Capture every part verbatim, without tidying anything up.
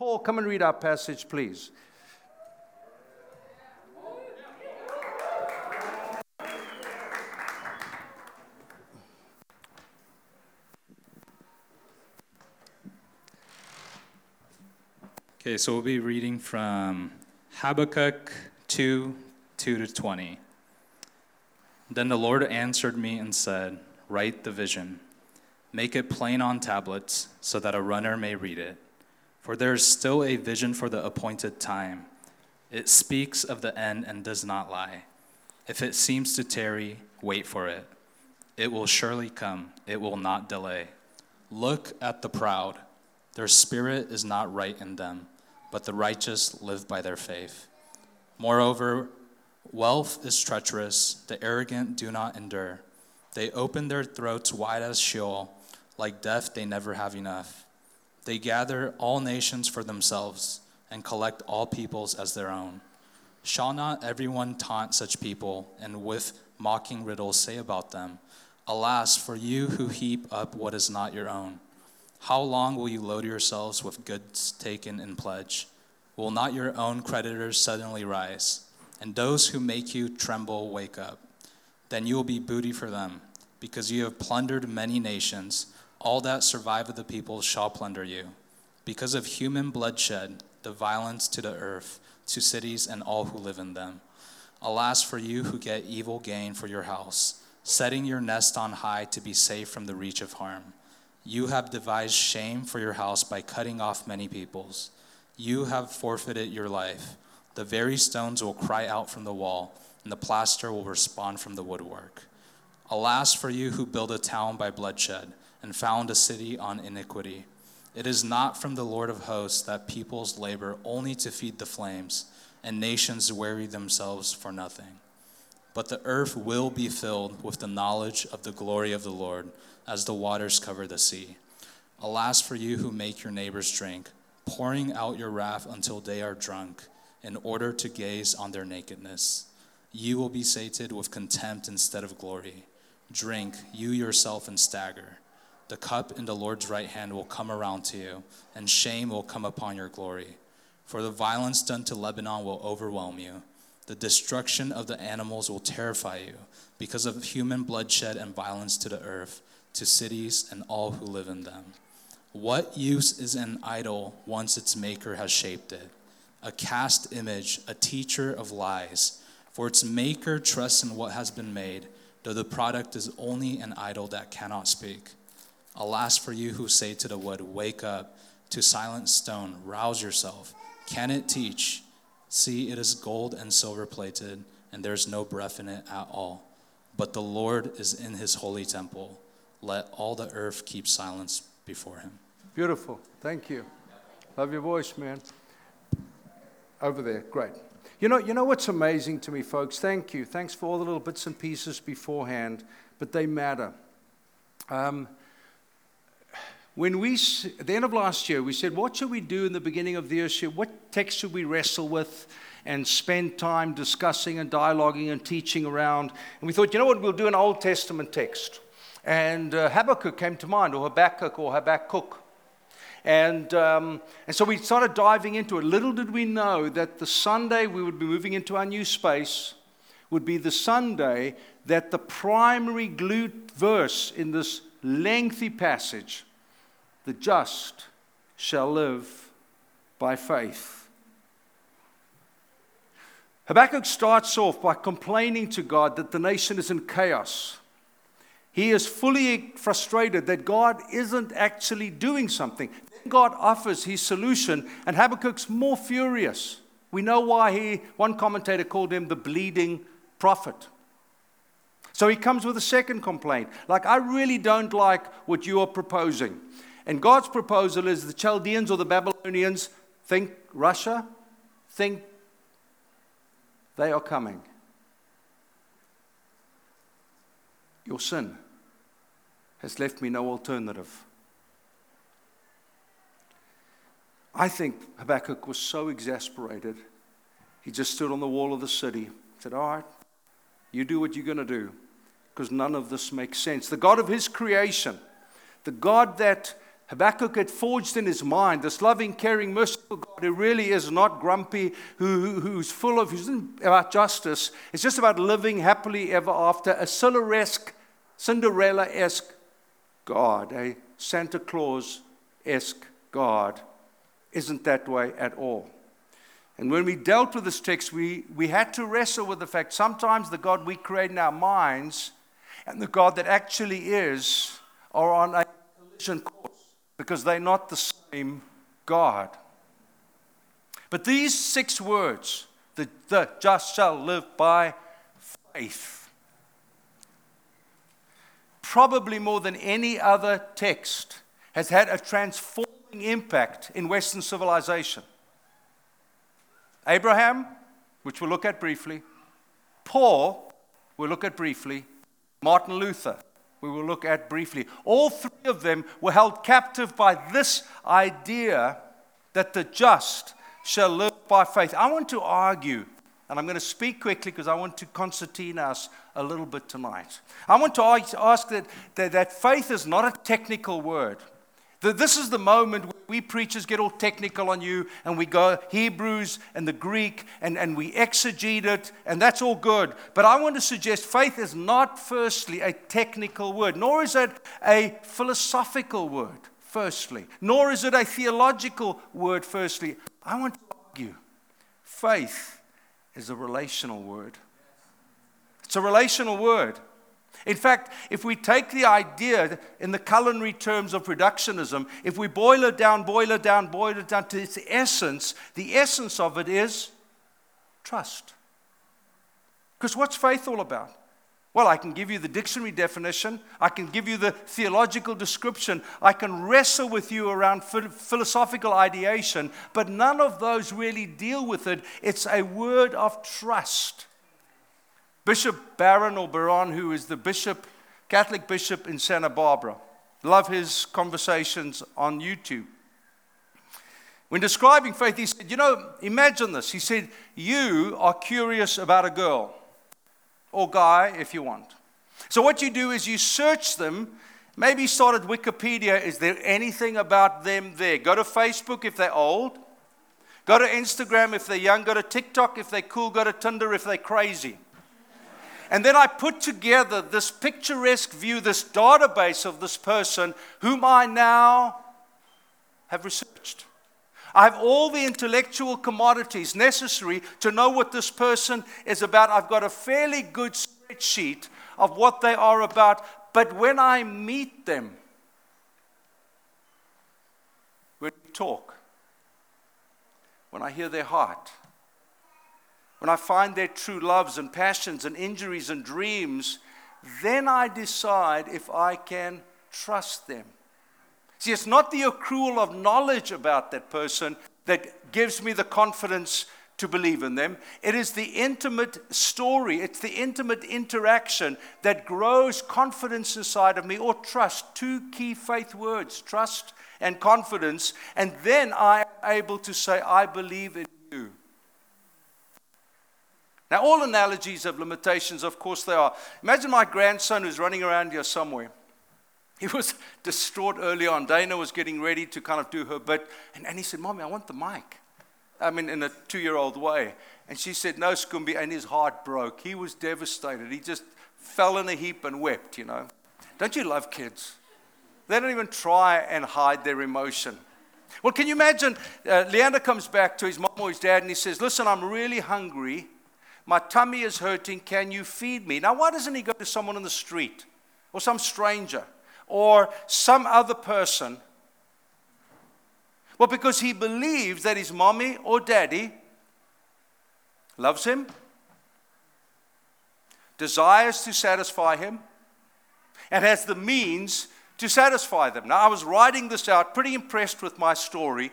Paul, come and read our passage, please. Okay, so we'll be reading from Habakkuk two, two to twenty. Then the Lord answered me and said, "Write the vision. Make it plain on tablets so that a runner may read it. For there is still a vision for the appointed time. It speaks of the end and does not lie. If it seems to tarry, wait for it. It will surely come. It will not delay. Look at the proud. Their spirit is not right in them, but the righteous live by their faith. Moreover, wealth is treacherous. The arrogant do not endure. They open their throats wide as Sheol. Like death, they never have enough. They gather all nations for themselves and collect all peoples as their own. Shall not everyone taunt such people and with mocking riddles say about them, 'Alas, for you who heap up what is not your own. How long will you load yourselves with goods taken in pledge? Will not your own creditors suddenly rise? And those who make you tremble wake up. Then you will be booty for them, because you have plundered many nations. All that survive of the people shall plunder you. Because of human bloodshed, the violence to the earth, to cities and all who live in them. Alas for you who get evil gain for your house, setting your nest on high to be safe from the reach of harm. You have devised shame for your house by cutting off many peoples. You have forfeited your life. The very stones will cry out from the wall, and the plaster will respond from the woodwork. Alas for you who build a town by bloodshed and found a city on iniquity. It is not from the Lord of hosts that peoples labor only to feed the flames, and nations weary themselves for nothing. But the earth will be filled with the knowledge of the glory of the Lord, as the waters cover the sea. Alas for you who make your neighbors drink, pouring out your wrath until they are drunk, in order to gaze on their nakedness. You will be sated with contempt instead of glory. Drink, you yourself, and stagger. The cup in the Lord's right hand will come around to you, and shame will come upon your glory. For the violence done to Lebanon will overwhelm you. The destruction of the animals will terrify you, because of human bloodshed and violence to the earth, to cities and all who live in them. What use is an idol once its maker has shaped it? A cast image, a teacher of lies. For its maker trusts in what has been made, though the product is only an idol that cannot speak. Alas for you who say to the wood, 'Wake up,' to silent stone, 'Rouse yourself.' Can it teach? See, it is gold and silver plated, and there is no breath in it at all. But the Lord is in his holy temple. Let all the earth keep silence before him." Beautiful. Thank you. Love your voice, man. Over there. Great. You know, you know what's amazing to me, folks? Thank you. Thanks for all the little bits and pieces beforehand, but they matter. Um, when we, at the end of last year, we said, what should we do in the beginning of this year? What text should we wrestle with and spend time discussing and dialoguing and teaching around? And we thought, you know what, we'll do an Old Testament text. And uh, Habakkuk came to mind, or Habakkuk, or Habakkuk. And um, and so we started diving into it. Little did we know that the Sunday we would be moving into our new space would be the Sunday that the primary glue verse in this lengthy passage, "The just shall live by faith." Habakkuk starts off by complaining to God that the nation is in chaos. He is fully frustrated that God isn't actually doing something. Then God offers his solution, and Habakkuk's more furious. We know why he, one commentator called him the bleeding prophet. So he comes with a second complaint. Like, I really don't like what you are proposing. And God's proposal is the Chaldeans or the Babylonians, think Russia, think they are coming. Your sin has left me no alternative. I think Habakkuk was so exasperated, he just stood on the wall of the city, said, "All right, you do what you're going to do, because none of this makes sense." The God of his creation, the God that Habakkuk had forged in his mind this loving, caring, merciful God who really is not grumpy, who, who's full of, who's not about justice. It's just about living happily ever after, a Cinderella-esque, Cinderella-esque God, a Santa Claus-esque God isn't that way at all. And when we dealt with this text, we, we had to wrestle with the fact sometimes the God we create in our minds and the God that actually is are on a collision course, because they're not the same God. But these six words, the, the just shall live by faith, probably more than any other text, has had a transforming impact in Western civilization. Abraham, which we'll look at briefly, Paul, we'll look at briefly, Martin Luther, we will look at briefly. All three of them were held captive by this idea that the just shall live by faith. I want to argue, and I'm going to speak quickly because I want to concertina us a little bit tonight. I want to ask that, that, that faith is not a technical word. That this is the moment where we preachers get all technical on you and we go Hebrews and the Greek and, and we exegete it, and that's all good. But I want to suggest faith is not firstly a technical word, nor is it a philosophical word, firstly, nor is it a theological word, firstly. I want to argue faith is a relational word. It's a relational word. In fact, if we take the idea in the culinary terms of reductionism, if we boil it down, boil it down, boil it down to its essence, the essence of it is trust. Because what's faith all about? Well, I can give you the dictionary definition. I can give you the theological description. I can wrestle with you around philosophical ideation, but none of those really deal with it. It's a word of trust. Bishop Barron or Barron, who is the bishop, Catholic bishop in Santa Barbara. Love his conversations on YouTube. When describing faith, he said, you know, imagine this. He said, you are curious about a girl or guy if you want. So what you do is you search them. Maybe start at Wikipedia. Is there anything about them there? Go to Facebook if they're old. Go to Instagram if they're young. Go to TikTok if they're cool. Go to Tinder if they're crazy. And then I put together this picturesque view, this database of this person whom I now have researched. I have all the intellectual commodities necessary to know what this person is about. I've got a fairly good spreadsheet of what they are about. But when I meet them, when we talk, when I hear their heart, when I find their true loves and passions and injuries and dreams, then I decide if I can trust them. See, it's not the accrual of knowledge about that person that gives me the confidence to believe in them. It is the intimate story, it's the intimate interaction that grows confidence inside of me, or trust. Two key faith words, trust and confidence. And then I am able to say, I believe in you. Now, all analogies have limitations, of course they are. Imagine my grandson who's running around here somewhere. He was distraught early on. Dana was getting ready to kind of do her bit. And, and he said, Mommy, I want the mic. I mean, in a two-year-old way. And she said, no, Skumbi. And his heart broke. He was devastated. He just fell in a heap and wept, you know. Don't you love kids? They don't even try and hide their emotion. Well, can you imagine? Uh, Leander comes back to his mom or his dad and he says, listen, I'm really hungry. My tummy is hurting. Can you feed me? Now, why doesn't he go to someone on the street or some stranger or some other person? Well, because he believes that his mommy or daddy loves him, desires to satisfy him, and has the means to satisfy them. Now, I was writing this out, pretty impressed with my story.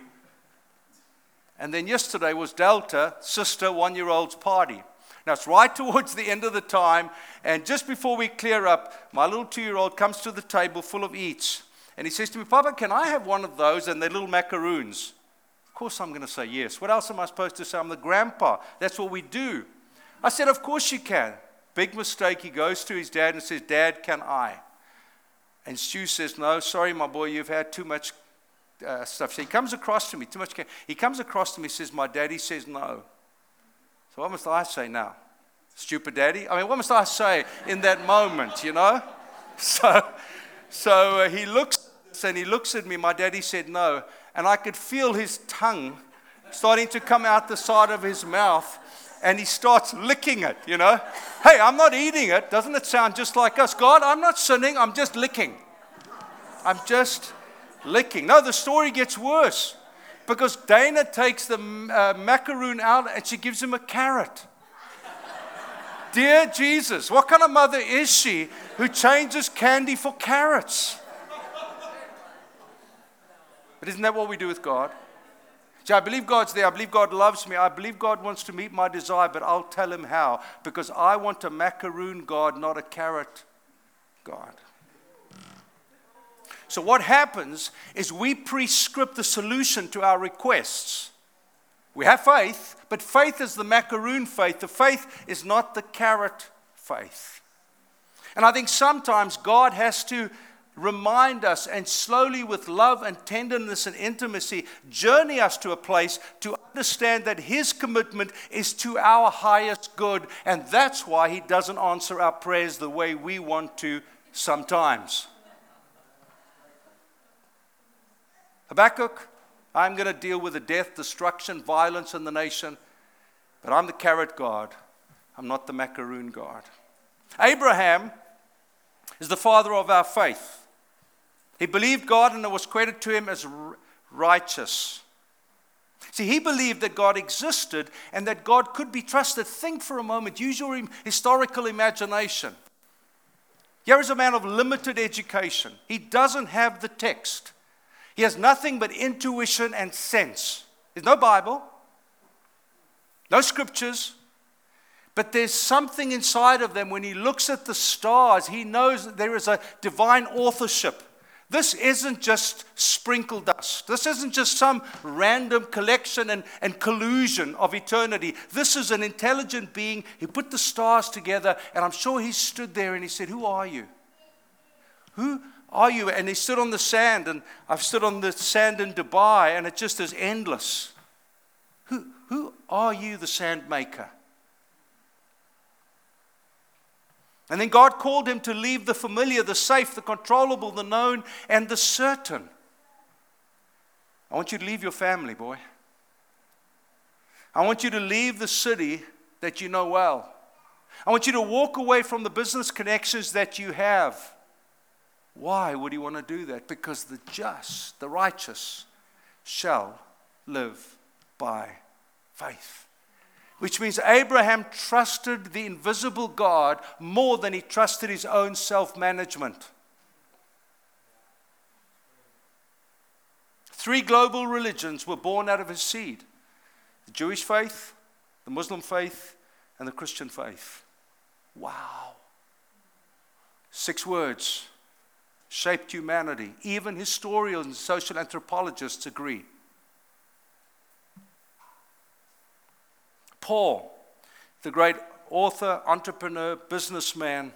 And then yesterday was Delta, sister, one-year-old's party. Now, it's right towards the end of the time, and just before we clear up, my little two-year-old comes to the table full of eats, and he says to me, Papa, can I have one of those and their little macaroons? Of course I'm going to say yes. What else am I supposed to say? I'm the grandpa. That's what we do. I said, of course you can. Big mistake. He goes to his dad and says, Dad, can I? And Stu says, no, sorry, my boy, you've had too much uh, stuff. So he comes across to me, too much care. He comes across to me, says, my daddy says no. So what must I say now? Stupid daddy? I mean, what must I say in that moment, you know? So, so uh, he looks at this and he looks at me. My daddy said no. And I could feel his tongue starting to come out the side of his mouth. And he starts licking it, you know. Hey, I'm not eating it. Doesn't it sound just like us? God, I'm not sinning. I'm just licking. I'm just licking. No, the story gets worse. Because Dana takes the uh, macaroon out and she gives him a carrot. Dear Jesus, what kind of mother is she who changes candy for carrots? But isn't that what we do with God? See, I believe God's there. I believe God loves me. I believe God wants to meet my desire, but I'll tell him how. Because I want a macaroon God, not a carrot God. So what happens is we prescript the solution to our requests. We have faith, but faith is the macaroon faith. The faith is not the carrot faith. And I think sometimes God has to remind us and slowly, with love and tenderness and intimacy, journey us to a place to understand that his commitment is to our highest good. And that's why he doesn't answer our prayers the way we want to sometimes. Habakkuk, I'm going to deal with the death, destruction, violence in the nation, but I'm the carrot God. I'm not the macaroon God. Abraham is the father of our faith. He believed God and it was credited to him as righteous. See, he believed that God existed and that God could be trusted. Think for a moment. Use your historical imagination. Here is a man of limited education. He doesn't have the text. He has nothing but intuition and sense. There's no Bible, no scriptures, but there's something inside of them. When he looks at the stars, he knows that there is a divine authorship. This isn't just sprinkle dust. This isn't just some random collection and, and collusion of eternity. This is an intelligent being. He put the stars together, and I'm sure he stood there and he said, who are you? Who are you? And he stood on the sand, and I've stood on the sand in Dubai, and it just is endless. Who, who are you, the sand maker? And then God called him to leave the familiar, the safe, the controllable, the known, and the certain. I want you to leave your family, boy. I want you to leave the city that you know well. I want you to walk away from the business connections that you have. Why would he want to do that? Because the just, the righteous, shall live by faith. Which means Abraham trusted the invisible God more than he trusted his own self-management. Three global religions were born out of his seed. The Jewish faith, the Muslim faith, and the Christian faith. Wow. Six words. Shaped humanity. Even historians and social anthropologists agree. Paul, the great author, entrepreneur, businessman.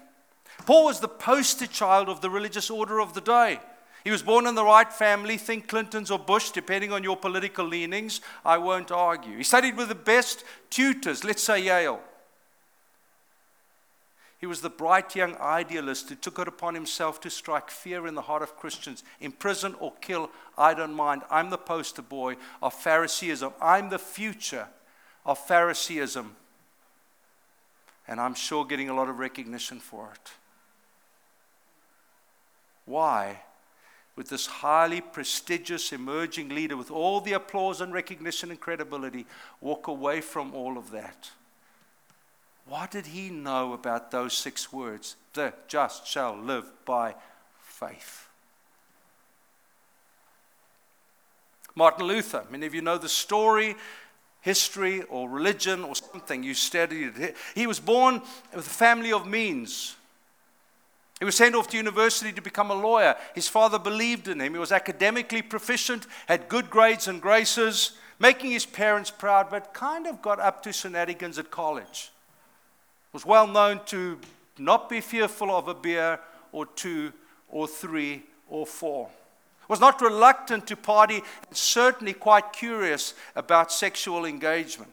Paul was the poster child of the religious order of the day. He was born in the right family, think Clintons or Bush, depending on your political leanings. I won't argue. He studied with the best tutors, let's say Yale. He was the bright young idealist who took it upon himself to strike fear in the heart of Christians. Imprison or kill, I don't mind. I'm the poster boy of Phariseeism. I'm the future of Phariseeism. And I'm sure getting a lot of recognition for it. Why would this highly prestigious emerging leader with all the applause and recognition and credibility walk away from all of that? What did he know about those six words? The just shall live by faith. Martin Luther, many of you know the story, history or religion or something, you studied it. He was born with a family of means. He was sent off to university to become a lawyer. His father believed in him. He was academically proficient, had good grades and graces, making his parents proud, but kind of got up to shenanigans at college. Was well known to not be fearful of a beer or two or three or four. was not reluctant to party, and certainly quite curious about sexual engagement.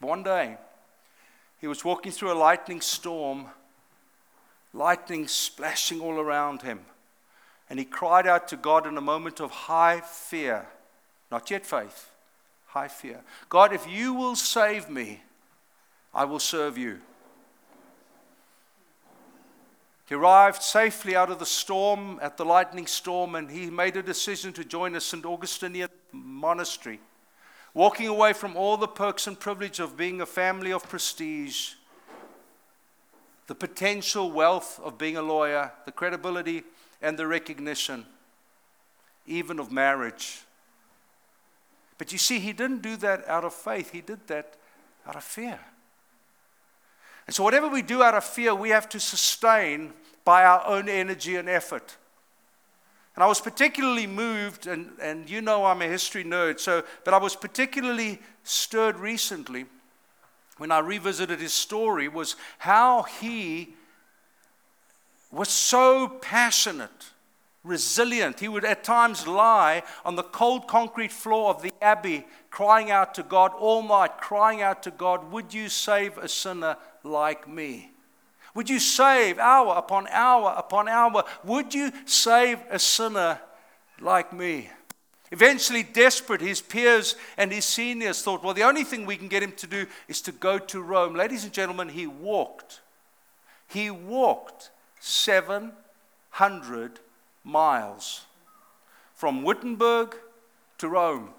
One day, he was walking through a lightning storm, lightning splashing all around him, and he cried out to God in a moment of high fear, not yet faith, high fear. God, if you will save me, I will serve you. He arrived safely out of the storm, at the lightning storm, and he made a decision to join a Saint Augustinian monastery, walking away from all the perks and privilege of being a family of prestige, the potential wealth of being a lawyer, the credibility and the recognition, even of marriage. But you see, he didn't do that out of faith. He did that out of fear. And so whatever we do out of fear, we have to sustain by our own energy and effort. And I was particularly moved, and, and you know I'm a history nerd, so but I was particularly stirred recently when I revisited his story, was how he was so passionate, resilient. He would at times lie on the cold concrete floor of the abbey, crying out to God all night, crying out to God, would you save a sinner like me? Would you save hour upon hour upon hour? Would you save a sinner like me? Eventually desperate, his peers and his seniors thought, well, the only thing we can get him to do is to go to Rome. Ladies and gentlemen, he walked. He walked seven hundred miles from Wittenberg to Rome.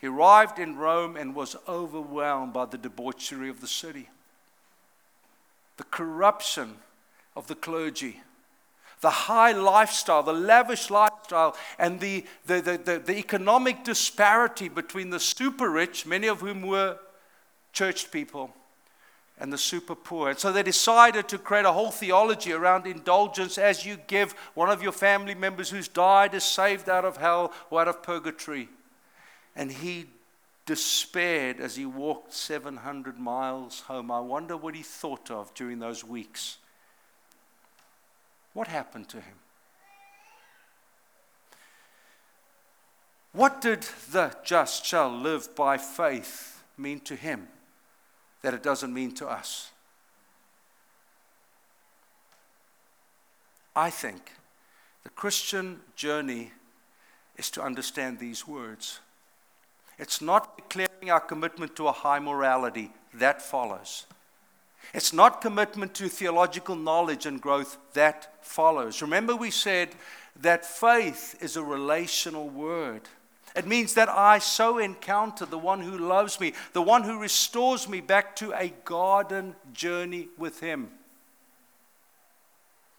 He arrived in Rome and was overwhelmed by the debauchery of the city, the corruption of the clergy, the high lifestyle, the lavish lifestyle, and the, the, the, the, the economic disparity between the super rich, many of whom were church people, and the super poor. And so they decided to create a whole theology around indulgence. As you give, one of your family members who's died is saved out of hell or out of purgatory. And he despaired as he walked seven hundred miles home. I wonder what he thought of during those weeks. What happened to him? What did the just shall live by faith mean to him that it doesn't mean to us? I think the Christian journey is to understand these words. It's not declaring our commitment to a high morality. That follows. It's not commitment to theological knowledge and growth. That follows. Remember, we said that faith is a relational word. It means that I so encounter the one who loves me, the one who restores me back to a garden journey with him.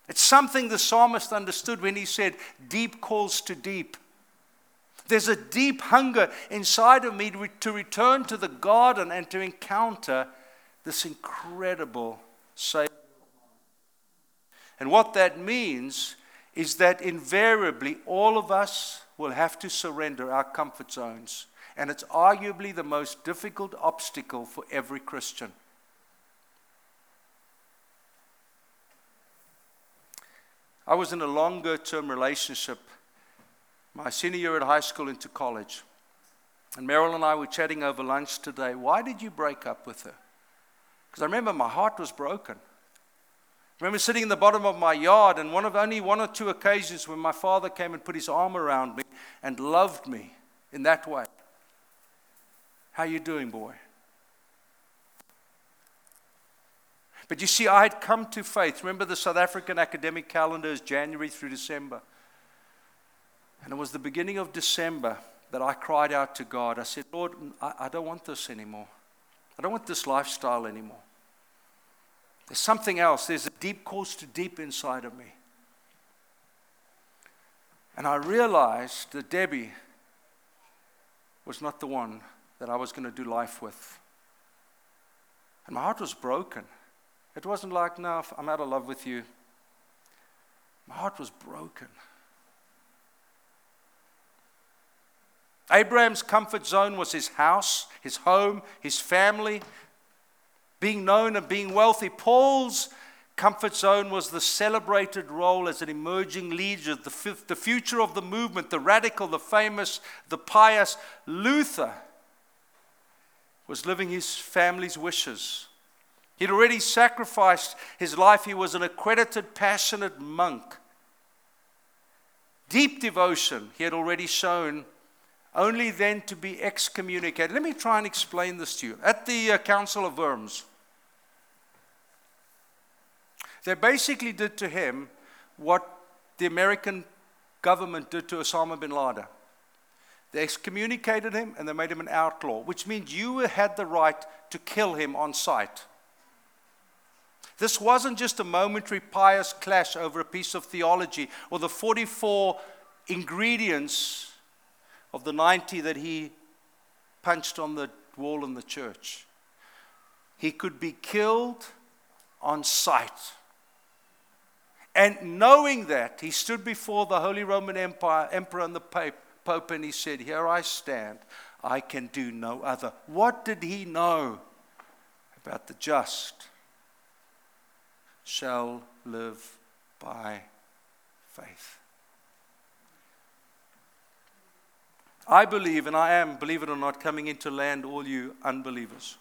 It's something the psalmist understood when he said, deep calls to deep. There's a deep hunger inside of me to return to the garden and to encounter this incredible Savior. And what that means is that invariably all of us will have to surrender our comfort zones. And it's arguably the most difficult obstacle for every Christian. I was in a longer-term relationship my senior year at high school into college. And Meryl and I were chatting over lunch today. Why did you break up with her? Because I remember my heart was broken. I remember sitting in the bottom of my yard, and one of only one or two occasions when my father came and put his arm around me and loved me in that way. How you doing, boy? But you see, I had come to faith. Remember, the South African academic calendar is January through December. And it was the beginning of December that I cried out to God. I said, Lord, I, I don't want this anymore. I don't want this lifestyle anymore. There's something else. There's a deep calls to deep inside of me. And I realized that Debbie was not the one that I was going to do life with. And my heart was broken. It wasn't like, no, I'm out of love with you. My heart was broken. Abraham's comfort zone was his house, his home, his family, being known and being wealthy. Paul's comfort zone was the celebrated role as an emerging leader, the, f- the future of the movement, the radical, the famous, the pious. Luther was living his family's wishes. He'd already sacrificed his life. He was an accredited, passionate monk. Deep devotion he had already shown, only then to be excommunicated. Let me try and explain this to you. At the uh, Council of Worms, they basically did to him what the American government did to Osama bin Laden. They excommunicated him and they made him an outlaw, which means you had the right to kill him on sight. This wasn't just a momentary pious clash over a piece of theology or the forty-four ingredients of the ninety that he punched on the wall in the church. He could be killed on sight. And knowing that, he stood before the Holy Roman Empire, Emperor and the Pope, Pope, and he said, "Here I stand, I can do no other." What did he know about the just shall live by faith? I believe, and I am, believe it or not, coming into land, all you unbelievers.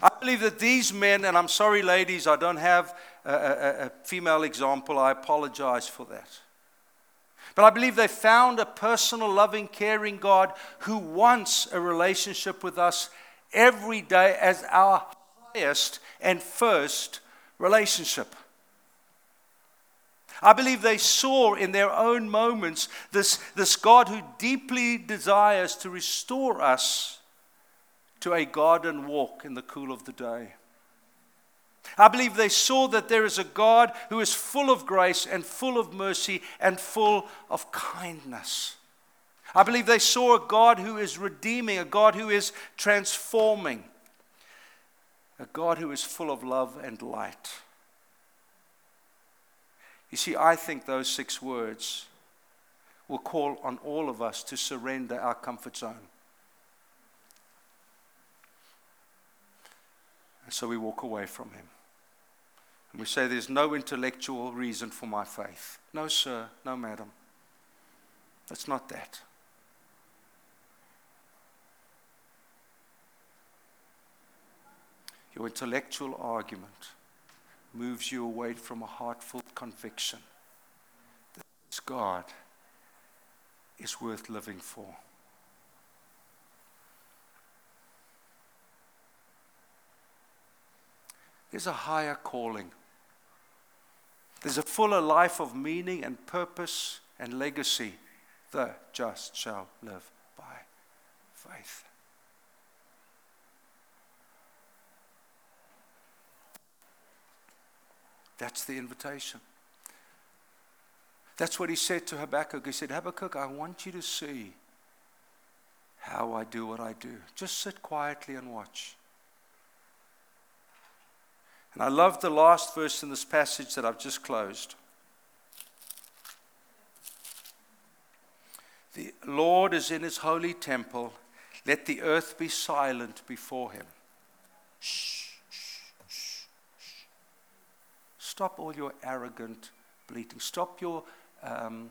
I believe that these men, and I'm sorry, ladies, I don't have a, a, a female example. I apologize for that. But I believe they found a personal, loving, caring God who wants a relationship with us every day as our highest and first relationship. I believe they saw in their own moments this, this God who deeply desires to restore us to a garden walk in the cool of the day. I believe they saw that there is a God who is full of grace and full of mercy and full of kindness. I believe they saw a God who is redeeming, a God who is transforming, a God who is full of love and light. You see, I think those six words will call on all of us to surrender our comfort zone. And so we walk away from him. And we say, "There's no intellectual reason for my faith." No, sir. No, madam. That's not that. Your intellectual argument moves you away from a heartfelt conviction that this God is worth living for. There's a higher calling. There's a fuller life of meaning and purpose and legacy. The just shall live by faith. That's the invitation. That's what he said to Habakkuk. He said, "Habakkuk, I want you to see how I do what I do. Just sit quietly and watch." And I love the last verse in this passage that I've just closed. "The Lord is in his holy temple. Let the earth be silent before him." Shh, shh, shh, shh. Stop all your arrogant bleating. Stop your, um,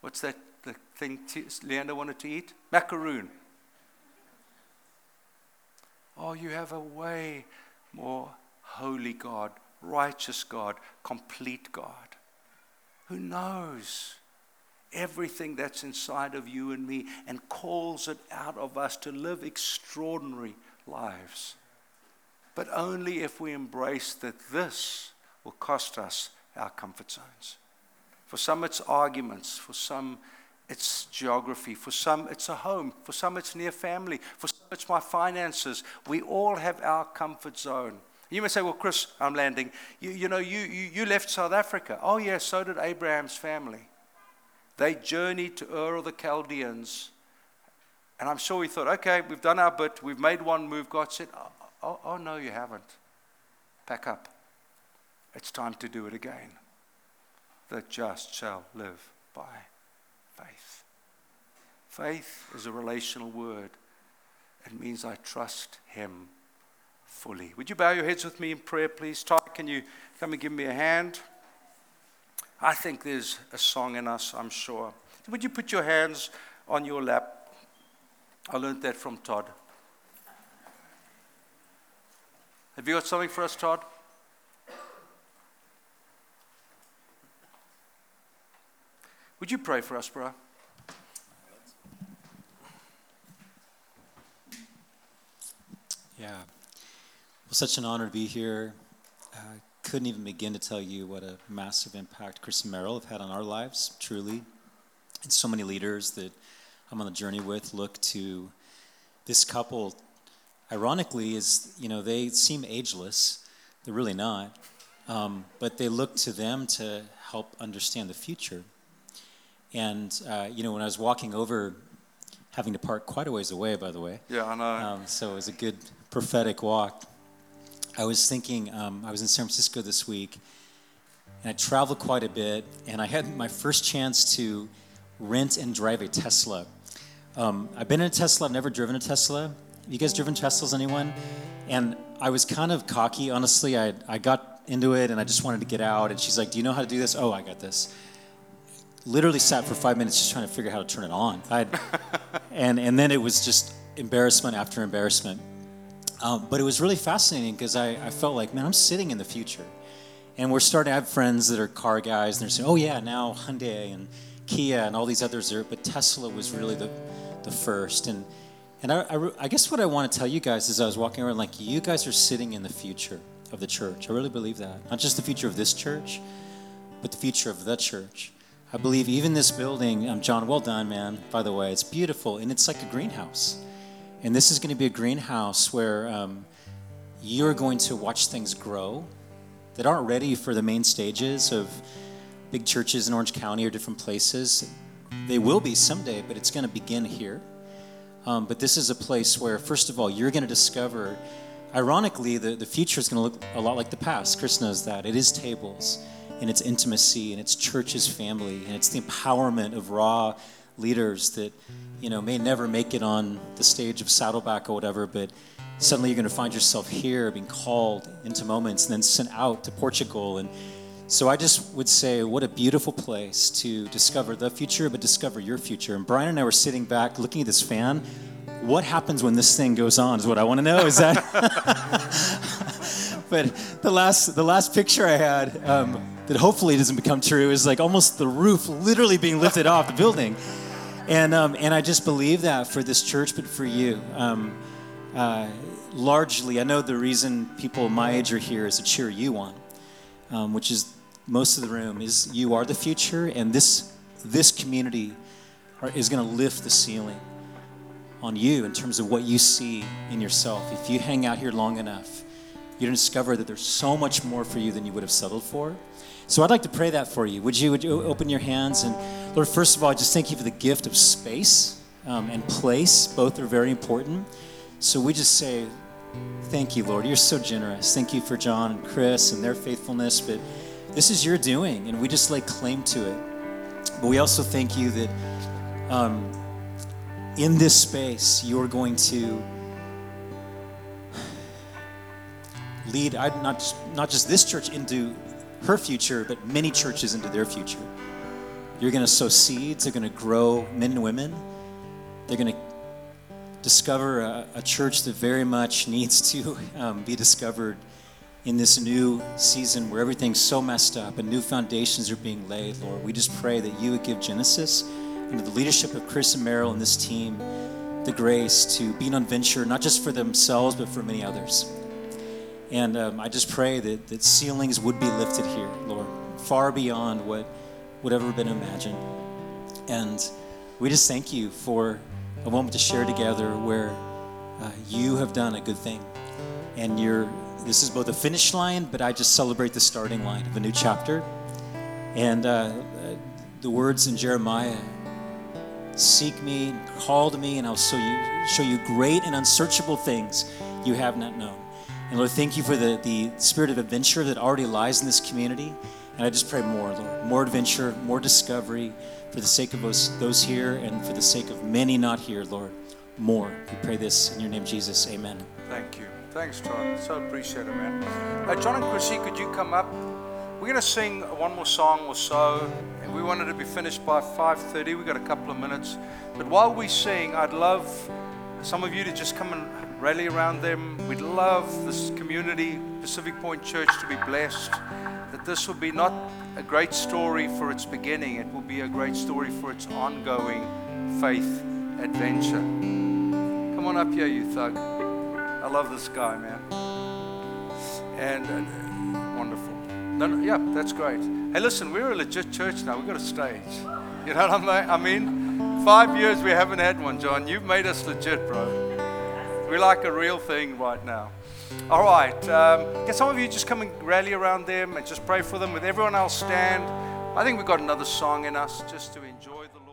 what's that the thing t- Leander wanted to eat? Macaroon. Oh, you have a way more holy God, righteous God, complete God, who knows everything that's inside of you and me and calls it out of us to live extraordinary lives. But only if we embrace that this will cost us our comfort zones. For some it's arguments, for some it's geography, for some it's a home, for some it's near family, for some it's my finances. We all have our comfort zone. You may say, "Well, Chris, I'm landing. You, you know, you, you you left South Africa." Oh, yes, yeah, so did Abraham's family. They journeyed to Ur of the Chaldeans. And I'm sure we thought, "Okay, we've done our bit. We've made one move." God said, oh, oh, oh, no, you haven't. Pack up. It's time to do it again. The just shall live by faith. Faith is a relational word. It means I trust him fully. Would you bow your heads with me in prayer, please? Todd, can you come and give me a hand? I think there's a song in us, I'm sure. Would you put your hands on your lap? I learned that from Todd. Have you got something for us, Todd? Would you pray for us, bro? Yeah. Well, such an honor to be here. I uh, couldn't even begin to tell you what a massive impact Chris and Meryl have had on our lives, truly. And so many leaders that I'm on the journey with look to this couple, ironically, is, you know, they seem ageless. They're really not. Um, but they look to them to help understand the future. And, uh, you know, when I was walking over, having to park quite a ways away, by the way. Yeah, I know. Um, so it was a good prophetic walk. I was thinking, um, I was in San Francisco this week, and I traveled quite a bit, and I had my first chance to rent and drive a Tesla. Um, I've been in a Tesla. I've never driven a Tesla. Have you guys driven Teslas, anyone? And I was kind of cocky, honestly. I I got into it, and I just wanted to get out. And she's like, do you know how to do this? Oh, I got this. Literally sat for five minutes just trying to figure out how to turn it on. I'd, and and then it was just embarrassment after embarrassment. Um, but it was really fascinating because I, I felt like, man, I'm sitting in the future. And we're starting, I have friends that are car guys, and they're saying, oh, yeah, now Hyundai and Kia and all these others are, but Tesla was really the the first. And and I, I, I guess what I want to tell you guys is I was walking around like, you guys are sitting in the future of the church. I really believe that. Not just the future of this church, but the future of the church. I believe even this building, um, John, well done, man, by the way. It's beautiful, and it's like a greenhouse. And this is going to be a greenhouse where um, you're going to watch things grow that aren't ready for the main stages of big churches in Orange County or different places. They will be someday, but it's going to begin here. Um, but this is a place where, first of all, you're going to discover, ironically, the, the future is going to look a lot like the past. Chris knows that. It is tables. And it's intimacy, and it's church's family, and it's the empowerment of raw leaders that, you know, may never make it on the stage of Saddleback or whatever, but suddenly you're going to find yourself here being called into moments and then sent out to Portugal. And so I just would say what a beautiful place to discover the future, but discover your future. And Brian and I were sitting back looking at this fan. What happens when this thing goes on is what I want to know. Is that... But the last the last picture I had... Um, that hopefully doesn't become true, is like almost the roof literally being lifted off the building. And um, and I just believe that for this church, but for you. Um, uh, largely, I know the reason people my age are here is to cheer you on, um, which is most of the room, is you are the future, and this this community are, is going to lift the ceiling on you in terms of what you see in yourself. If you hang out here long enough, you're going to discover that there's so much more for you than you would have settled for. So I'd like to pray that for you. Would you, would you open your hands? And Lord, first of all, I just thank you for the gift of space um, and place. Both are very important. So we just say, thank you, Lord. You're so generous. Thank you for John and Chris and their faithfulness. But this is your doing, and we just lay claim to it. But we also thank you that um, in this space, you're going to lead I'd not just, not just this church into her future, but many churches into their future. You're going to sow seeds. They're going to grow men and women. They're going to discover a, a church that very much needs to um, be discovered in this new season where everything's so messed up and new foundations are being laid, Lord. We just pray that you would give Genesis under the leadership of Chris and Meryl and this team the grace to be an adventure, not just for themselves, but for many others. And um, I just pray that, that ceilings would be lifted here, Lord, far beyond what would ever have been imagined. And we just thank you for a moment to share together where uh, you have done a good thing. And you're, this is both a finish line, but I just celebrate the starting line of a new chapter. And uh, the words in Jeremiah, seek me, call to me, and I'll show you, show you great and unsearchable things you have not known. And Lord, thank you for the, the spirit of adventure that already lies in this community. And I just pray more, Lord, more adventure, more discovery for the sake of those, those here and for the sake of many not here, Lord, more. We pray this in your name, Jesus. Amen. Thank you. Thanks, Todd. So appreciate it, man. Hey, John and Chrissy, could you come up? We're going to sing one more song or so, and we wanted to be finished by five thirty. We've got a couple of minutes. But while we sing, I'd love some of you to just come and rally around them. We'd love this community, Pacific Point Church, to be blessed. That this will be not a great story for its beginning. It will be a great story for its ongoing faith adventure. Come on up here, you thug. I love this guy, man. And, and wonderful. No, no, yeah, that's great. Hey, listen, we're a legit church now. We've got a stage. You know what I'm I mean? Five years we haven't had one, John. You've made us legit, bro. We're like a real thing right now. All right. Um, can some of you just come and rally around them and just pray for them with everyone else stand? I think we've got another song in us just to enjoy the